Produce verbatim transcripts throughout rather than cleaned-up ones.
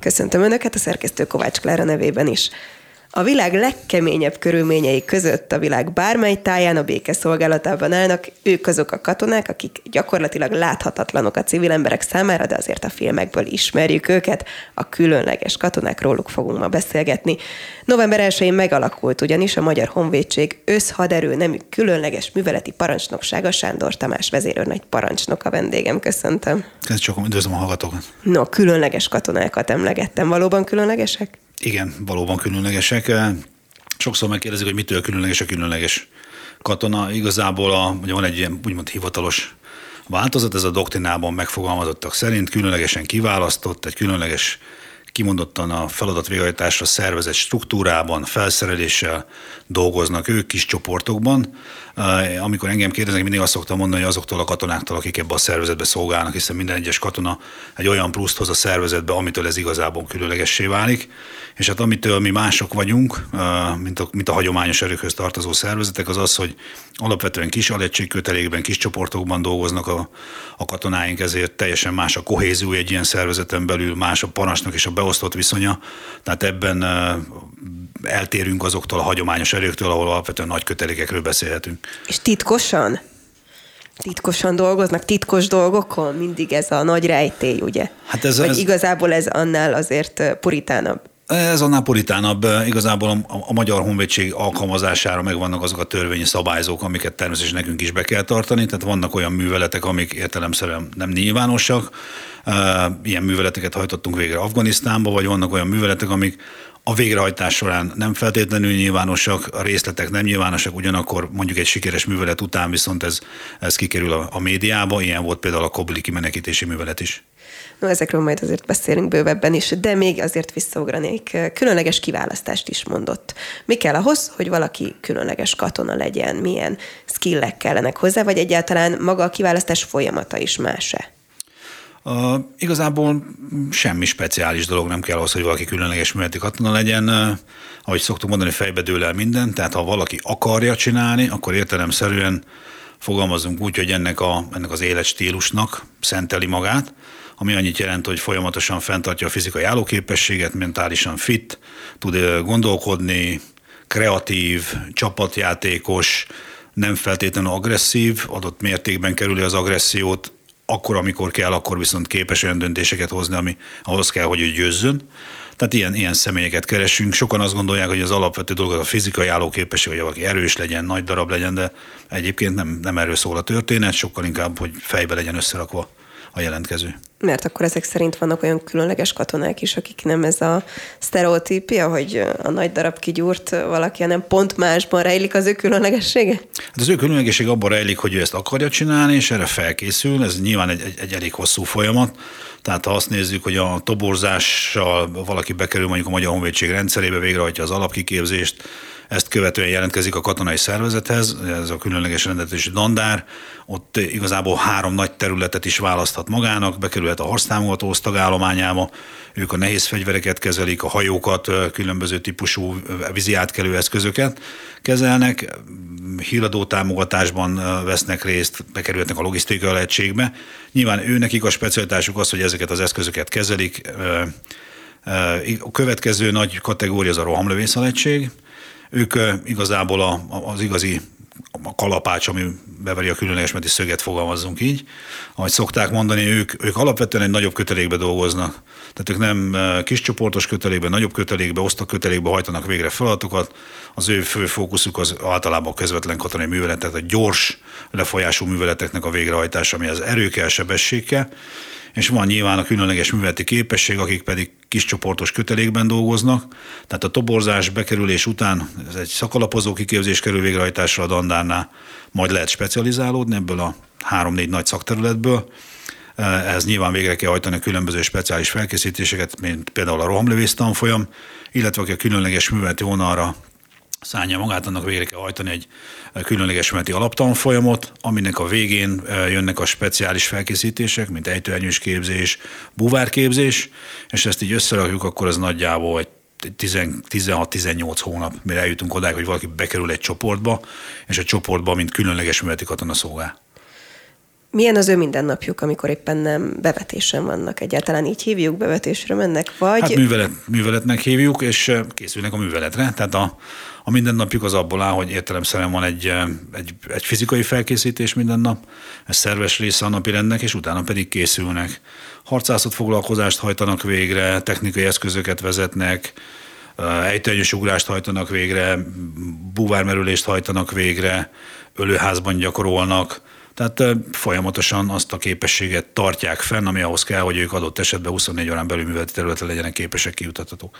Köszöntöm Önöket a szerkesztő Kovács Klára nevében is. A világ legkeményebb körülményei között a világ bármely táján a béke szolgálatában állnak, ők azok a katonák, akik gyakorlatilag láthatatlanok a civil emberek számára, de azért a filmekből ismerjük őket, a különleges katonák, róluk fogunk ma beszélgetni. november elsején megalakult ugyanis a Magyar Honvédség összhaderő nemű különleges műveleti parancsnoksága. Sándor Tamás vezérőrnagy parancsnok a vendégem, köszöntöm. Köszönöm, csak üdvözlöm a hallgatókat. No, különleges katonákat emlegettem, valóban különlegesek? Igen, valóban különlegesek. Sokszor megkérdezik, hogy mitől különleges a különleges katona. Igazából a, ugye van egy ilyen úgymond hivatalos változat, ez a doktrinában megfogalmazottak szerint különlegesen kiválasztott, egy különleges, kimondottan a feladat végrehajtásra szervezett struktúrában, felszereléssel dolgoznak ők kis csoportokban. Amikor engem kérdeznek, mindig azt szoktam mondani, hogy azoktól a katonáktól, akik ebbe a szervezetbe szolgálnak, hiszen minden egyes katona egy olyan pluszt hoz a szervezetbe, amitől ez igazából különlegessé válik. És hát amitől mi mások vagyunk, mint a, mint a hagyományos erőkhöz tartozó szervezetek, az az, hogy alapvetően kis alegységkötelékben, kis csoportokban dolgoznak a, a katonáink, ezért teljesen más a kohézió egy ilyen szervezeten belül, más a parancsnok és a beosztott viszonya. Tehát ebben eltérünk azoktól a hagyományos erőktől, ahol alapvetően nagy kötelékekről beszélhetünk. És titkosan? Titkosan dolgoznak, titkos dolgokon? Mindig ez a nagy rejtély, ugye? Hát ez, Vagy ez... igazából ez annál azért puritánabb? Ez annál puritánabb. Igazából a, a Magyar Honvédség alkalmazására megvannak azok a törvényi szabályzók, amiket természetesen nekünk is be kell tartani. Tehát vannak olyan műveletek, amik értelemszerűen nem nyilvánosak. Ilyen műveleteket hajtottunk végre Afganisztánba, vagy vannak olyan műveletek, amik a végrehajtás során nem feltétlenül nyilvánosak, a részletek nem nyilvánosak, ugyanakkor mondjuk egy sikeres művelet után viszont ez, ez kikerül a, a médiába. Ilyen volt például a Kobli kimenekítési művelet is. No, ezekről majd azért beszélünk bővebben is, de még azért visszaugranék. Különleges kiválasztást is mondott. Mi kell ahhoz, hogy valaki különleges katona legyen? Milyen skillek kellenek hozzá, vagy egyáltalán maga a kiválasztás folyamata is más-e? Uh, igazából semmi speciális dolog nem kell ahhoz, hogy valaki különleges műveleti katona legyen. Uh, ahogy szoktuk mondani, fejbe dől el minden, tehát ha valaki akarja csinálni, akkor értelemszerűen fogalmazunk úgy, hogy ennek, a, ennek az életstílusnak szenteli magát, ami annyit jelent, hogy folyamatosan fenntartja a fizikai állóképességet, mentálisan fit, tud gondolkodni, kreatív, csapatjátékos, nem feltétlenül agresszív, adott mértékben kerüli az agressziót, akkor, amikor kell, akkor viszont képes olyan döntéseket hozni, ami ahhoz kell, hogy ő győzzön. Tehát ilyen, ilyen személyeket keresünk. Sokan azt gondolják, hogy az alapvető dolog az a fizikai állóképesség, hogy valaki erős legyen, nagy darab legyen, de egyébként nem, nem erről szól a történet, sokkal inkább, hogy fejbe legyen összerakva a jelentkező. Mert akkor ezek szerint vannak olyan különleges katonák is, akik nem ez a sztereotípia, hogy a nagy darab kigyúrt valaki, hanem pont másban rejlik az ő különlegessége? Hát az ő különlegessége abban rejlik, hogy ő ezt akarja csinálni, és erre felkészül. Ez nyilván egy, egy, egy elég hosszú folyamat. Tehát ha azt nézzük, hogy a toborzással valaki bekerül mondjuk a Magyar Honvédség rendszerébe, végrehajtja az alapkiképzést, ezt követően jelentkezik a katonai szervezethez, ez a különleges rendetési dandár, ott igazából három nagy területet is választhat magának, bekerülhet a harctámogató osztagállományába, ők a nehéz fegyvereket kezelik, a hajókat, különböző típusú vízi átkelő eszközöket kezelnek, híradó támogatásban vesznek részt, bekerülhetnek a logisztikai lehetségbe. Nyilván ő nekik a specialitásuk az, hogy ezeket az eszközöket kezelik. A következő nagy kategória az a rohamlövészalegység. Ők igazából a, az igazi a kalapács, ami beveri a különleges műveleti szöget, fogalmazzunk így. Ahogy szokták mondani, ők, ők alapvetően egy nagyobb kötelékbe dolgoznak. Tehát ők nem kiscsoportos kötelékbe, nagyobb kötelékbe, osztagkötelékbe hajtanak végre feladatokat. Az ő fő fókuszuk az általában közvetlen katonai művelet, tehát a gyors lefolyású műveleteknek a végrehajtása, ami az erőkkel, sebességkel. És van nyilván a különleges műveleti képesség, akik pedig kiscsoportos kötelékben dolgoznak. Tehát a toborzás bekerülés után ez egy szakalapozó kiképzés kerül végrehajtásra a dandárnál, majd lehet specializálódni ebből a három-négy nagy szakterületből. Ehhez nyilván végre kell hajtani a különböző speciális felkészítéseket, mint például a rohamlövész tanfolyam, illetve aki a különleges műveleti vonalra szánja magát, annak végre kell hajtani egy különleges műveleti alaptanfolyamot, aminek a végén jönnek a speciális felkészítések, mint ejtőernyős képzés, búvárképzés, és ezt így összerakjuk, akkor az nagyjából egy tizenhat-tizennyolc hónap, mire eljutunk odáig, hogy valaki bekerül egy csoportba, és a csoportba, mint különleges műveleti katona szolgál. Milyen az ő mindennapjuk, amikor éppen nem bevetésen vannak? Egyáltalán így hívjuk, bevetésre mennek, vagy... Hát művelet, műveletnek hívjuk, és készülnek a műveletre. Tehát a, a mindennapjuk az abból áll, hogy értelemszerűen van egy, egy, egy fizikai felkészítés minden nap, ez szerves része a napi rendnek, és utána pedig készülnek. Harcászat foglalkozást hajtanak végre, technikai eszközöket vezetnek, ejtőernyős ugrást hajtanak végre, búvármerülést hajtanak végre, ölőházban gyakorolnak. Tehát folyamatosan azt a képességet tartják fenn, ami ahhoz kell, hogy ők adott esetben huszonnégy órán belül műveleti területre legyenek képesek, kijutathatók.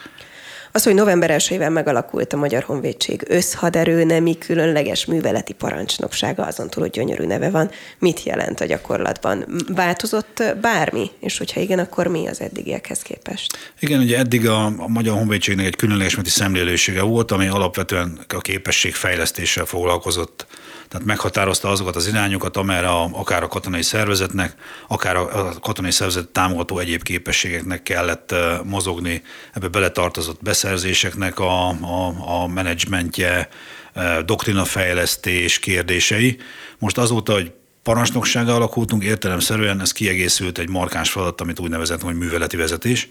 Az, hogy november elsejével megalakult a Magyar Honvédség összhaderő nemi különleges műveleti parancsnoksága, azon túl, hogy gyönyörű neve van, mit jelent a gyakorlatban? Változott bármi? És hogyha igen, akkor mi az eddigiekhez képest? Igen, ugye eddig a, a Magyar Honvédségnek egy különleges műveleti szemlélősége volt, ami alapvetően a képességfejlesztéssel foglalkozott. Tehát meghatározta azokat az irányokat, amerre a, akár a katonai szervezetnek, akár a katonai szervezet támogató egyéb képességeknek kellett mozogni. Ebbe beletartozott beszerzéseknek a, a, a menedzsmentje, doktrinafejlesztés kérdései. Most azóta, hogy parancsnoksága alakultunk, értelemszerűen ez kiegészült egy markáns feladat, amit úgy nevezett, hogy műveleti vezetés.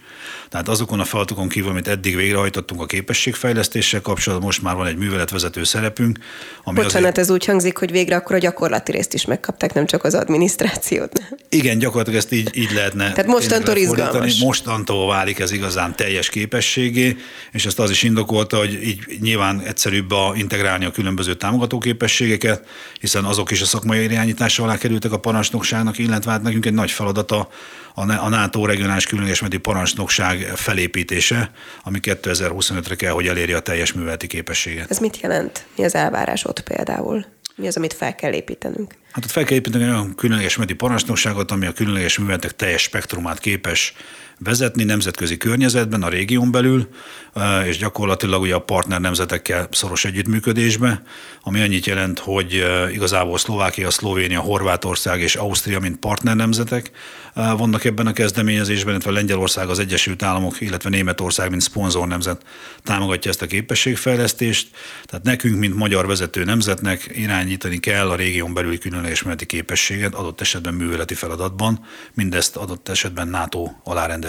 Tehát azokon a feladatokon kívül, amit eddig végrehajtottunk a képességfejlesztéssel kapcsolatban, most már van egy műveletvezető szerepünk. Ami Bocsánat, azért... ez úgy hangzik, hogy végre akkor a gyakorlati részt is megkapták, nem csak az adminisztrációt. Igen, gyakorlatilag ezt így, így lehetne. Tehát mostantól izgalmas. Mostantól válik ez igazán teljes képességé, és ezt az is indokolta, hogy így nyilván egyszerűbb a integrálni a különböző támogató képességeket, hiszen azok is a szakmai irányítás alá kerültek a parancsnokságnak, illetve hát nekünk egy nagy feladata a NATO regionális különleges műveleti parancsnokság felépítése, ami kétezer-huszonötre kell, hogy eléri a teljes műveleti képességet. Ez mit jelent? Mi az elvárás ott például? Mi az, amit fel kell építenünk? Hát ott fel kell építenünk egy olyan különleges műveleti parancsnokságot, ami a különleges műveletek teljes spektrumát képes vezetni nemzetközi környezetben, a régión belül, és gyakorlatilag ugye a partner nemzetekkel szoros együttműködésbe, ami annyit jelent, hogy igazából Szlovákia, Szlovénia, Horvátország és Ausztria, mint partner nemzetek vannak ebben a kezdeményezésben, illetve Lengyelország, az Egyesült Államok, illetve Németország, mint szponzor nemzet támogatja ezt a képességfejlesztést. Tehát nekünk, mint magyar vezető nemzetnek irányítani kell a régión belüli különleges műveleti képességet, adott esetben műveleti feladatban, mindezt adott esetben NATO alárendelésben.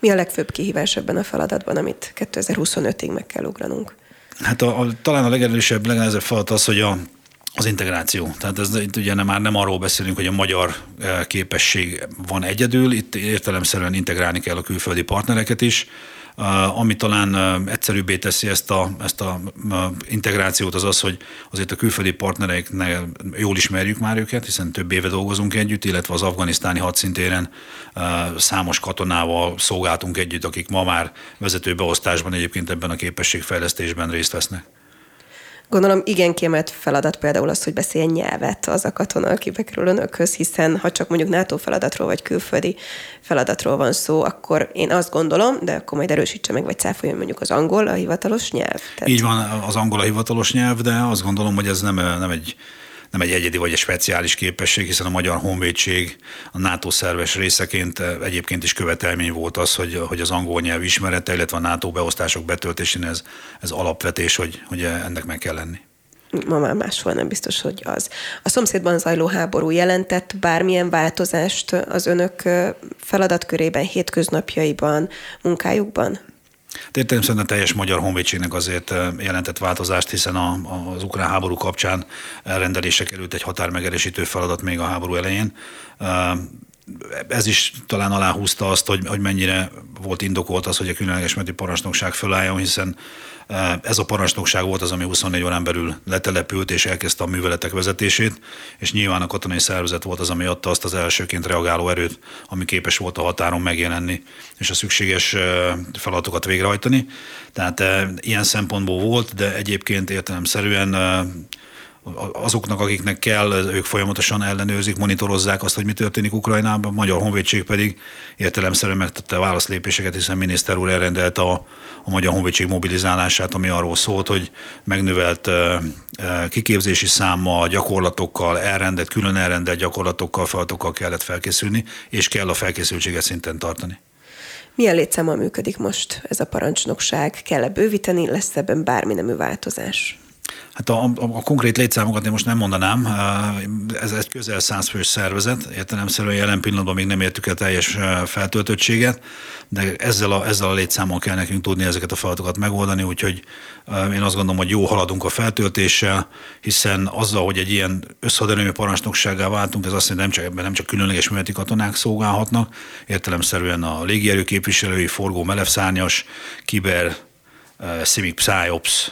Mi a legfőbb kihívás ebben a feladatban, amit kétezer-huszonötig meg kell ugranunk? Hát a, a, talán a legerősebb, legnehezebb feladat az, hogy a, az integráció. Tehát ez, itt ugye nem, már nem arról beszélünk, hogy a magyar képesség van egyedül, itt értelemszerűen integrálni kell a külföldi partnereket is, ami talán egyszerűbbé teszi ezt a, ezt a integrációt, az az, hogy azért a külföldi partnereiknél jól ismerjük már őket, hiszen több éve dolgozunk együtt, illetve az afganisztáni hadszintéren számos katonával szolgáltunk együtt, akik ma már vezető beosztásban egyébként ebben a képességfejlesztésben részt vesznek. Gondolom igen kiemelt feladat például az, hogy beszéljen nyelvet az a katona, aki bekerül önökhöz, hiszen ha csak mondjuk NATO feladatról vagy külföldi feladatról van szó, akkor én azt gondolom, de akkor majd erősítse meg, vagy cáfoljon, mondjuk az angol a hivatalos nyelv. Tehát... Így van, az angol a hivatalos nyelv, de azt gondolom, hogy ez nem, nem egy... nem egy egyedi vagy egy speciális képesség, hiszen a Magyar Honvédség a NATO szerves részeként egyébként is követelmény volt az, hogy, hogy az angol nyelv ismerete, illetve a NATO beosztások betöltésén ez, ez alapvetés, hogy, hogy ennek meg kell lenni. Ma már máshol nem biztos, hogy az. A szomszédban zajló háború jelentett bármilyen változást az önök feladatkörében, hétköznapjaiban, munkájukban? Értelemszerűen a teljes Magyar Honvédségnek azért jelentett változást, hiszen a, az ukrán háború kapcsán elrendelése került egy határmegerősítő feladat még a háború elején. Ez is talán aláhúzta azt, hogy, hogy mennyire volt indokolt az, hogy a különleges műveleti parancsnokság fölálljon, hiszen ez a parancsnokság volt az, ami huszonnégy órán belül letelepült és elkezdte a műveletek vezetését, és nyilván a katonai szervezet volt az, ami adta azt az elsőként reagáló erőt, ami képes volt a határon megjelenni és a szükséges feladatokat végrehajtani. Tehát ilyen szempontból volt, de egyébként értelemszerűen azoknak, akiknek kell, ők folyamatosan ellenőrzik, monitorozzák azt, hogy mi történik Ukrajnában, a Magyar Honvédség pedig értelemszerűen megtette válaszlépéseket, hiszen miniszter úr elrendelte a, a Magyar Honvédség mobilizálását, ami arról szólt, hogy megnövelt kiképzési számmal, gyakorlatokkal, elrendelt, külön elrendelt gyakorlatokkal, feladatokkal kellett felkészülni, és kell a felkészültséget szinten tartani. Milyen létszámmal működik most ez a parancsnokság? Kell-e bővíteni? Lesz ebben bármi nemű változás? Hát a, a, a konkrét létszámokat én most nem mondanám, ez egy közel százfős szervezet, értelemszerűen jelen pillanatban még nem értük el teljes feltöltöttséget, de ezzel a, ezzel a létszámon kell nekünk tudni ezeket a feladatokat megoldani, úgyhogy én azt gondolom, hogy jó haladunk a feltöltéssel, hiszen azzal, hogy egy ilyen összhaderőmű parancsnoksággá váltunk, ez azt jelenti, hogy nem csak, ebben nem csak különleges műveleti katonák szolgálhatnak, értelemszerűen a légierő képviselői, forgó melevszárnyas, kiber, civic psyops,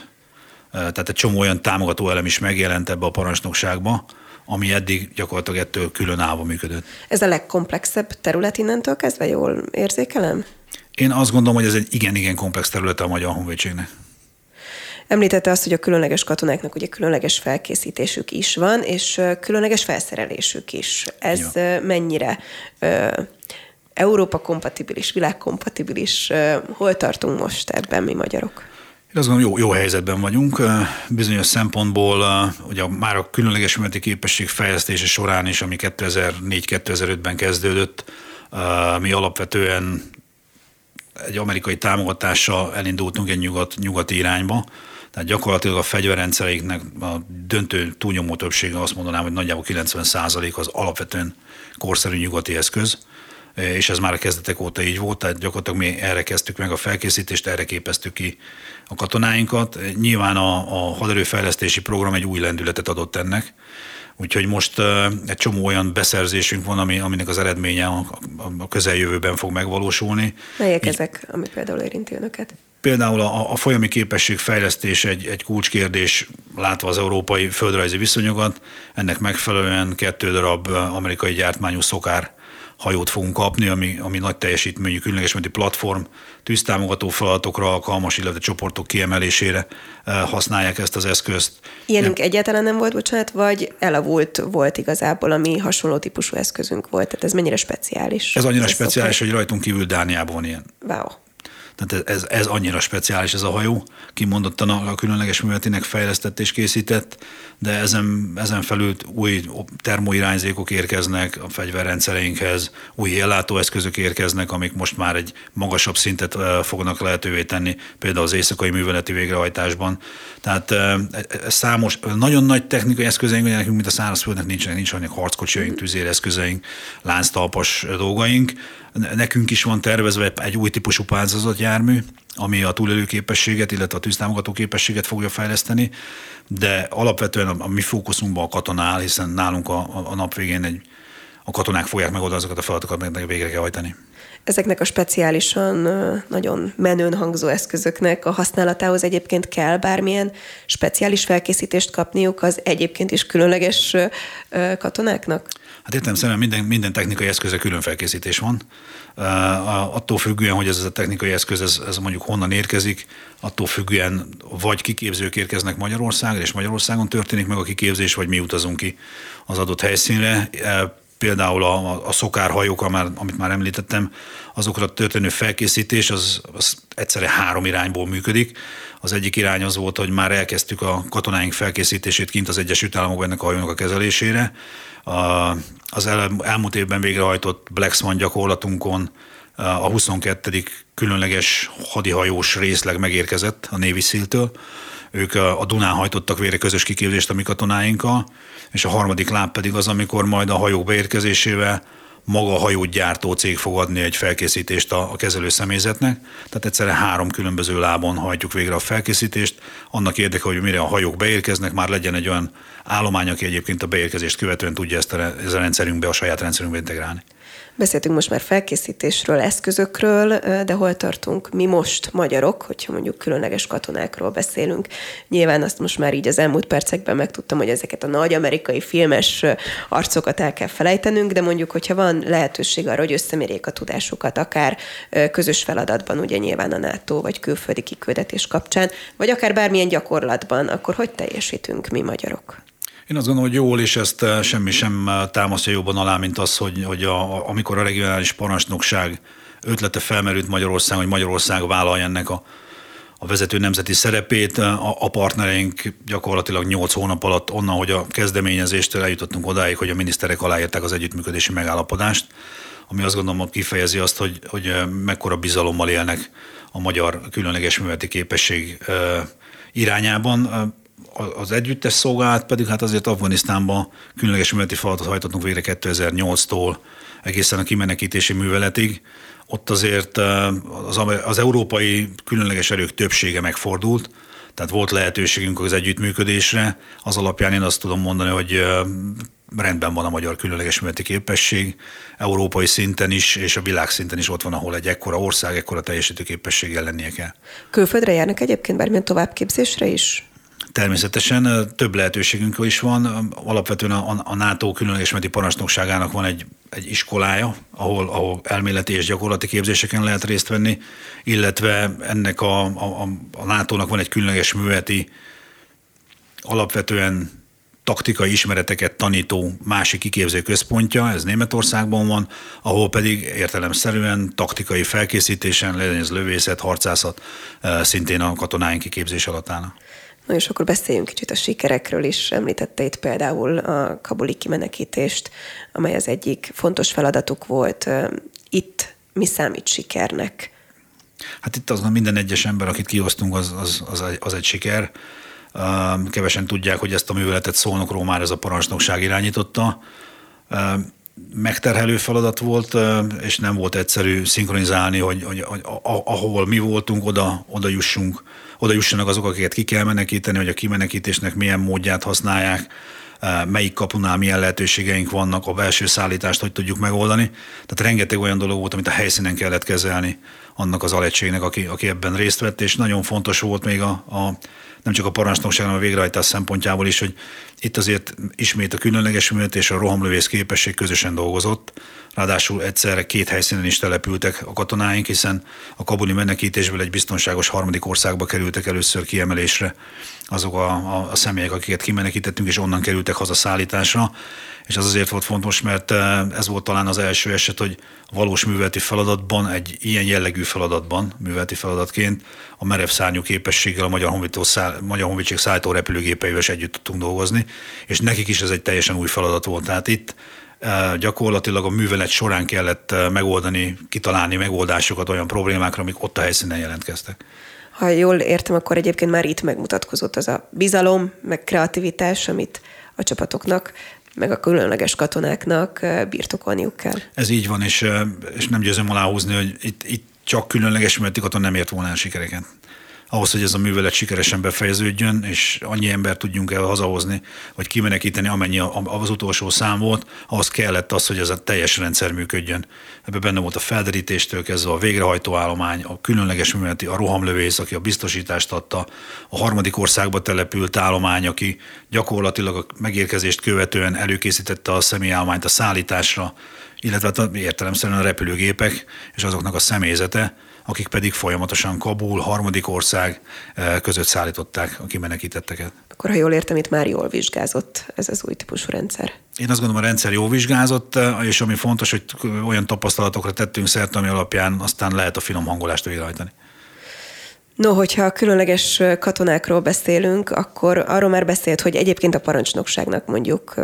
tehát egy csomó olyan támogató elem is megjelent ebbe a parancsnokságba, ami eddig gyakorlatilag ettől különállva működött. Ez a legkomplexebb terület innentől kezdve, jól érzékelem? Én azt gondolom, hogy ez egy igen-igen komplex területe a Magyar Honvédségnek. Említette azt, hogy a különleges katonáknak ugye különleges felkészítésük is van, és különleges felszerelésük is. Ez ja. mennyire Európa kompatibilis, világ kompatibilis? Hol tartunk most ebben mi magyarok? Én azt gondolom, jó, jó helyzetben vagyunk. Bizonyos szempontból ugye már a különleges műveleti képesség fejlesztése során is, ami kétezer-négy kétezer-ötben kezdődött, mi alapvetően egy amerikai támogatással elindultunk egy nyugat, nyugati irányba. Tehát gyakorlatilag a fegyverrendszereiknek a döntő túlnyomó többsége, azt mondanám, hogy nagyjából kilencven százalék az alapvetően korszerű nyugati eszköz, és ez már a kezdetek óta így volt, tehát gyakorlatilag mi erre kezdtük meg a felkészítést, erre képeztük ki a katonáinkat. Nyilván a, a haderőfejlesztési program egy új lendületet adott ennek, úgyhogy most egy csomó olyan beszerzésünk van, ami, aminek az eredménye a, a közeljövőben fog megvalósulni. Melyek így, ezek, ami például érinti önöket? Például a, a folyami képességfejlesztés egy, egy kulcskérdés, látva az európai földrajzi viszonyokat, ennek megfelelően kettő darab amerikai gyártmányú szokár hajót fogunk kapni, ami, ami nagy teljesítményű különleges műveleti platform, tűztámogató feladatokra alkalmas, illetve csoportok kiemelésére használják ezt az eszközt. Ilyenünk nem. egyáltalán nem volt, bocsánat, vagy elavult volt igazából, ami hasonló típusú eszközünk volt? Tehát ez mennyire speciális? Ez annyira ez speciális, szokás. Hogy rajtunk kívül Dániában van ilyen. Wow. Tehát ez, ez annyira speciális ez a hajó, kimondottan a különleges műveletének fejlesztett és készített, de ezen, ezen felül új termoirányzékok érkeznek a fegyverrendszereinkhez, új ellátóeszközök érkeznek, amik most már egy magasabb szintet fognak lehetővé tenni, például az éjszakai műveleti végrehajtásban. Tehát számos, nagyon nagy technikai eszközeink, nekünk, mint a szárazföldnek nincsenek, nincs annak harckocsiaink, tüzéreszközeink, lánctalpas dolgaink. Nekünk is van tervezve egy új típusú páncélzott jármű, ami a túlélő képességet, illetve a tűztámogató képességet fogja fejleszteni, de alapvetően a, a mi fókuszunkban a katona áll, hiszen nálunk a, a, a nap végén egy, a katonák fogják megoldani azokat a feladatokat, amiket végre kell hajtani. Ezeknek a speciálisan nagyon menőn hangzó eszközöknek a használatához egyébként kell bármilyen speciális felkészítést kapniuk az egyébként is különleges katonáknak? Hát értelemszerűen minden, minden technikai eszközre külön felkészítés van. Attól függően, hogy ez, ez a technikai eszköz, ez, ez mondjuk honnan érkezik, attól függően vagy kiképzők érkeznek Magyarországra, és Magyarországon történik meg a kiképzés, vagy mi utazunk ki az adott helyszínre. Például a, a szokárhajók, amit már említettem, azokra történő felkészítés, az, az egyszerre három irányból működik. Az egyik irány az volt, hogy már elkezdtük a katonáink felkészítését kint az Egyesült Államokban ennek a hajónak a kezelésére. A, az el, elmúlt évben végrehajtott Black Swan gyakorlatunkon a huszonkettedik különleges hadihajós részleg megérkezett a Navy Seal-től. Ők a Dunán hajtottak végre közös kiképzést a mi katonáinkkal, és a harmadik láb pedig az, amikor majd a hajók beérkezésével maga a hajógyártó cég fog adni egy felkészítést a, a kezelő személyzetnek. Tehát egyszerre három különböző lábon hajtjuk végre a felkészítést. Annak érdeke, hogy mire a hajók beérkeznek, már legyen egy olyan állomány, aki egyébként a beérkezést követően tudja ezt a, ezt a rendszerünkbe, a saját rendszerünkbe integrálni. Beszéltünk most már felkészítésről, eszközökről, de hol tartunk mi most magyarok, hogyha mondjuk különleges katonákról beszélünk. Nyilván azt most már így az elmúlt percekben megtudtam, hogy ezeket a nagy amerikai filmes arcokat el kell felejtenünk, de mondjuk, hogyha van lehetőség arra, hogy összemérjék a tudásukat, akár közös feladatban, ugye nyilván a NATO vagy külföldi kiküldetés kapcsán, vagy akár bármilyen gyakorlatban, akkor hogy teljesítünk mi magyarok? Én azt gondolom, hogy jól, és ezt semmi sem támasztja jobban alá, mint az, hogy, hogy a, amikor a regionális parancsnokság ötlete felmerült Magyarország, hogy Magyarország vállalja ennek a, a vezető nemzeti szerepét, a, a partnereink gyakorlatilag nyolc hónap alatt onnan, hogy a kezdeményezéstől eljutottunk odáig, hogy a miniszterek aláírták az együttműködési megállapodást, ami azt gondolom, hogy kifejezi azt, hogy, hogy mekkora bizalommal élnek a magyar különleges műveleti képesség irányában. az együttes szolgálat pedig hát azért Afganisztánban különleges műveleti feladatot hajtottunk végre kétezer-nyolctól egészen a kimenekítési műveletig. Ott azért az, az európai különleges erők többsége megfordult, tehát volt lehetőségünk az együttműködésre. Az alapján én azt tudom mondani, hogy rendben van a magyar különleges műveleti képesség, európai szinten is, és a világ szinten is ott van, ahol egy ekkora ország, ekkora teljesítő képességgel lennie kell. Külföldre járnak egyébként bármilyen továbbképzésre is? Természetesen több lehetőségünk is van. Alapvetően a, a NATO különleges műveleti parancsnokságának van egy, egy iskolája, ahol, ahol elméleti és gyakorlati képzéseken lehet részt venni, illetve ennek a, a, a nátónak van egy különleges műveleti alapvetően taktikai ismereteket tanító másik kiképző központja, ez Németországban van, ahol pedig értelemszerűen taktikai felkészítésen, legyen ez lövészet, harcászat, szintén a katonáink kiképzés alatt állna. Na és akkor beszéljünk kicsit a sikerekről is. Említette itt például a kabuli kimenekítést, amely az egyik fontos feladatuk volt. Itt mi számít sikernek? Hát itt azon minden egyes ember, akit kiosztunk, az, az, az, az egy siker. Kevesen tudják, hogy ezt a műveletet Szolnokról már ez a parancsnokság irányította. Megterhelő feladat volt, és nem volt egyszerű szinkronizálni, hogy, hogy, hogy ahol mi voltunk, oda, oda jussunk, oda jussanak azok, akiket ki kell menekíteni, hogy a kimenekítésnek milyen módját használják, melyik kapunál milyen lehetőségeink vannak, a belső szállítást hogy tudjuk megoldani. Tehát rengeteg olyan dolog volt, amit a helyszínen kellett kezelni annak az alegységnek, aki, aki ebben részt vett, és nagyon fontos volt még a, a nem csak a parancsnokság, hanem a végrehajtás szempontjából is, hogy itt azért ismét a különleges művelet és a rohamlövész képesség közösen dolgozott. Ráadásul egyszerre két helyszínen is települtek a katonáink, hiszen a kabuli menekítésből egy biztonságos harmadik országba kerültek először kiemelésre azok a, a, a személyek, akiket kimenekítettünk, és onnan kerültek haza szállításra. És az azért volt fontos, mert ez volt talán az első eset, hogy valós műveleti feladatban, egy ilyen jellegű feladatban, műveleti feladatként a merev szárnyú képességgel a Magyar Honvédség szállító repülőgépeivel is együtt tudtunk dolgozni, és nekik is ez egy teljesen új feladat volt. Tehát itt gyakorlatilag a művelet során kellett megoldani, kitalálni megoldásokat olyan problémákra, amik ott a helyszínen jelentkeztek. Ha jól értem, akkor egyébként már itt megmutatkozott az a bizalom, meg kreativitás, amit a csapatoknak meg a különleges katonáknak birtokolniuk kell. Ez így van, és, és nem győzöm aláhúzni, hogy itt, itt csak különleges műveleti katona nem ért volna el sikereket. Ahhoz, hogy ez a művelet sikeresen befejeződjön, és annyi embert tudjunk el hazahozni, vagy kimenekíteni, amennyi az utolsó szám volt, ahhoz kellett az, hogy ez a teljes rendszer működjön. Ebben benne volt a felderítéstől kezdve a végrehajtóállomány, a különleges műveleti, a rohamlövész, aki a biztosítást adta, a harmadik országba települt állomány, aki gyakorlatilag a megérkezést követően előkészítette a személyállományt a szállításra, illetve értelemszerűen a repülőgépek és azoknak a személyzete, akik pedig folyamatosan Kabul, harmadik ország között szállították a kimenekítetteket. Akkor, ha jól értem, itt már jól vizsgázott ez az új típusú rendszer. Én azt gondolom, a rendszer jól vizsgázott, és ami fontos, hogy olyan tapasztalatokra tettünk szert, ami alapján aztán lehet a finom hangolást végrehajtani. No, hogyha különleges katonákról beszélünk, akkor arról már beszélt, hogy egyébként a parancsnokságnak mondjuk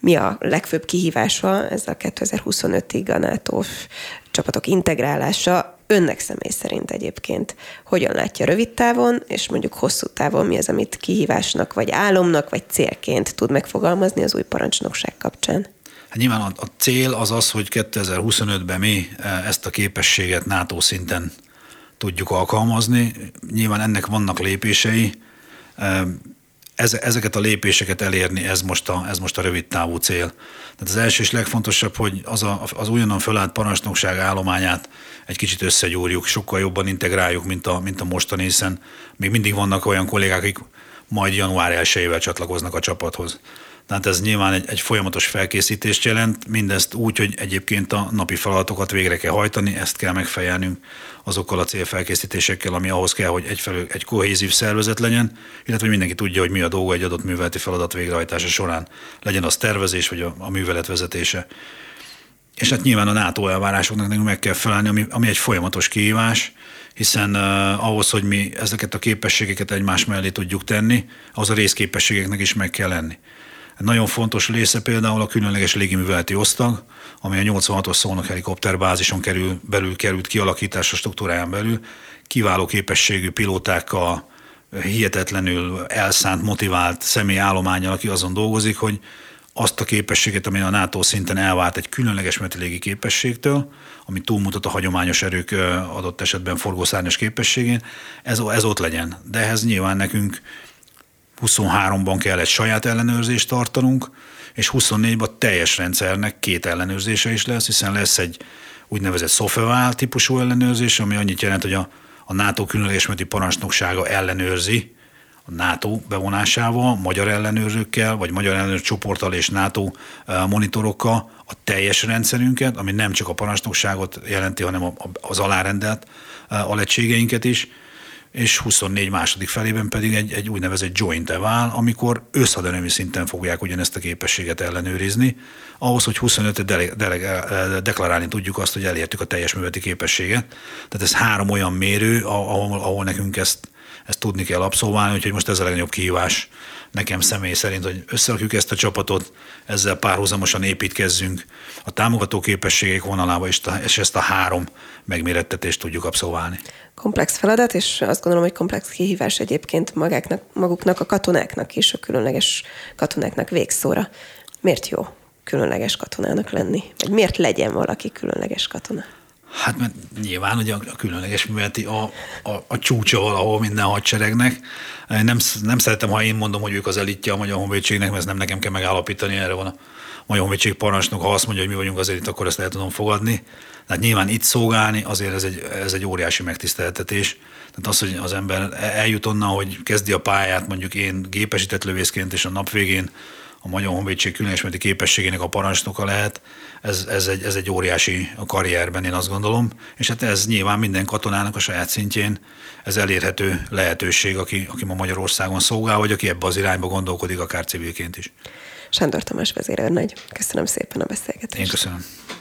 mi a legfőbb kihívása, ez a kétezer-huszonötig a NATO-s csapatok integrálása. Önnek személy szerint egyébként hogyan látja rövid távon, és mondjuk hosszú távon mi az, amit kihívásnak, vagy álomnak, vagy célként tud megfogalmazni az új parancsnokság kapcsán? Hát nyilván a, a cél az az, hogy kétezer-huszonötben mi ezt a képességet NATO szinten tudjuk alkalmazni. Nyilván ennek vannak lépései. Ezeket a lépéseket elérni, ez most a, ez most a rövid távú cél. Tehát az első és legfontosabb, hogy az, a, az újonnan fölállt parancsnokság állományát egy kicsit összegyúrjuk, sokkal jobban integráljuk, mint a, mint a mostani, hiszen még mindig vannak olyan kollégák, akik majd január elsejével csatlakoznak a csapathoz. Tehát ez nyilván egy, egy folyamatos felkészítést jelent, mindezt úgy, hogy egyébként a napi feladatokat végre kell hajtani, ezt kell megfejelnünk azokkal a célfelkészítésekkel, ami ahhoz kell, hogy egyfelől egy kohézív szervezet legyen, illetve mindenki tudja, hogy mi a dolga egy adott műveleti feladat végrehajtása során. Legyen az tervezés, vagy a, a művelet vezetése. És hát nyilván a NATO elvárásoknak nekünk meg kell felelni, ami, ami egy folyamatos kihívás, hiszen uh, ahhoz, hogy mi ezeket a képességeket egymás mellé tudjuk tenni, az a részképességeknek is meg kell lenni. Nagyon fontos része például a különleges légiműveleti osztag, ami a nyolcvanhatos Szolnok helikopterbázison kerül, belül került kialakításra struktúráján belül, kiváló képességű pilótákkal, hihetetlenül elszánt, motivált személyállománnyal, aki azon dolgozik, hogy azt a képességet, ami a NATO szinten elvált egy különleges metilégi képességtől, ami túlmutat a hagyományos erők adott esetben forgószárnyas képességén, ez, ez ott legyen. De ehhez nyilván nekünk huszonháromban kell egy saját ellenőrzést tartanunk, és huszonnégyben a teljes rendszernek két ellenőrzése is lesz, hiszen lesz egy úgynevezett szoftvervál típusú ellenőrzés, ami annyit jelent, hogy a, a NATO különleges meti parancsnoksága ellenőrzi a NATO bevonásával, magyar ellenőrzőkkel, vagy magyar ellenőrző csoporttal és NATO monitorokkal a teljes rendszerünket, ami nem csak a parancsnokságot jelenti, hanem az alárendelt alegységeinket is, és huszonnégy második felében pedig egy, egy úgynevezett joint eval, amikor összhaderőmű szinten fogják ugyanezt a képességet ellenőrizni, ahhoz, hogy huszonötre dele, dele, deklarálni tudjuk azt, hogy elértük a teljes műveleti képességet. Tehát ez három olyan mérő, ahol, ahol nekünk ezt Ezt tudni kell abszolválni, úgyhogy most ez a legnagyobb kihívás nekem személy szerint, hogy összerakjuk ezt a csapatot, ezzel párhuzamosan építkezzünk a támogató képességek vonalába, és ezt a három megmérettetést tudjuk abszolválni. Komplex feladat, és azt gondolom, hogy komplex kihívás egyébként magáknak, maguknak, a katonáknak is, a különleges katonáknak végszóra. Miért jó különleges katonának lenni? Vagy miért legyen valaki különleges katona? Hát mert nyilván ugye a különleges műveleti a, a, a csúcsa valahol minden hadseregnek. Nem, nem szeretem, ha én mondom, hogy ők az elitje a Magyar Honvédségnek, mert ezt nem nekem kell megállapítani, erre van a Magyar Honvédség parancsnok, ha azt mondja, hogy mi vagyunk az elit, akkor ezt el tudom fogadni. Tehát nyilván itt szolgálni, azért ez egy, ez egy óriási megtiszteltetés. Tehát az, hogy az ember eljut onnan, hogy kezdi a pályát, mondjuk én gépesített lövészként, és a nap végén a Magyar Honvédség különleges műveleti képességének a parancsnoka lehet, ez, ez, egy, ez egy óriási a karrierben, én azt gondolom. És hát ez nyilván minden katonának a saját szintjén, ez elérhető lehetőség, aki, aki ma Magyarországon szolgál, vagy aki ebbe az irányba gondolkodik, akár civilként is. Sándor Tamás vezérőrnagy, köszönöm szépen a beszélgetést. Én köszönöm.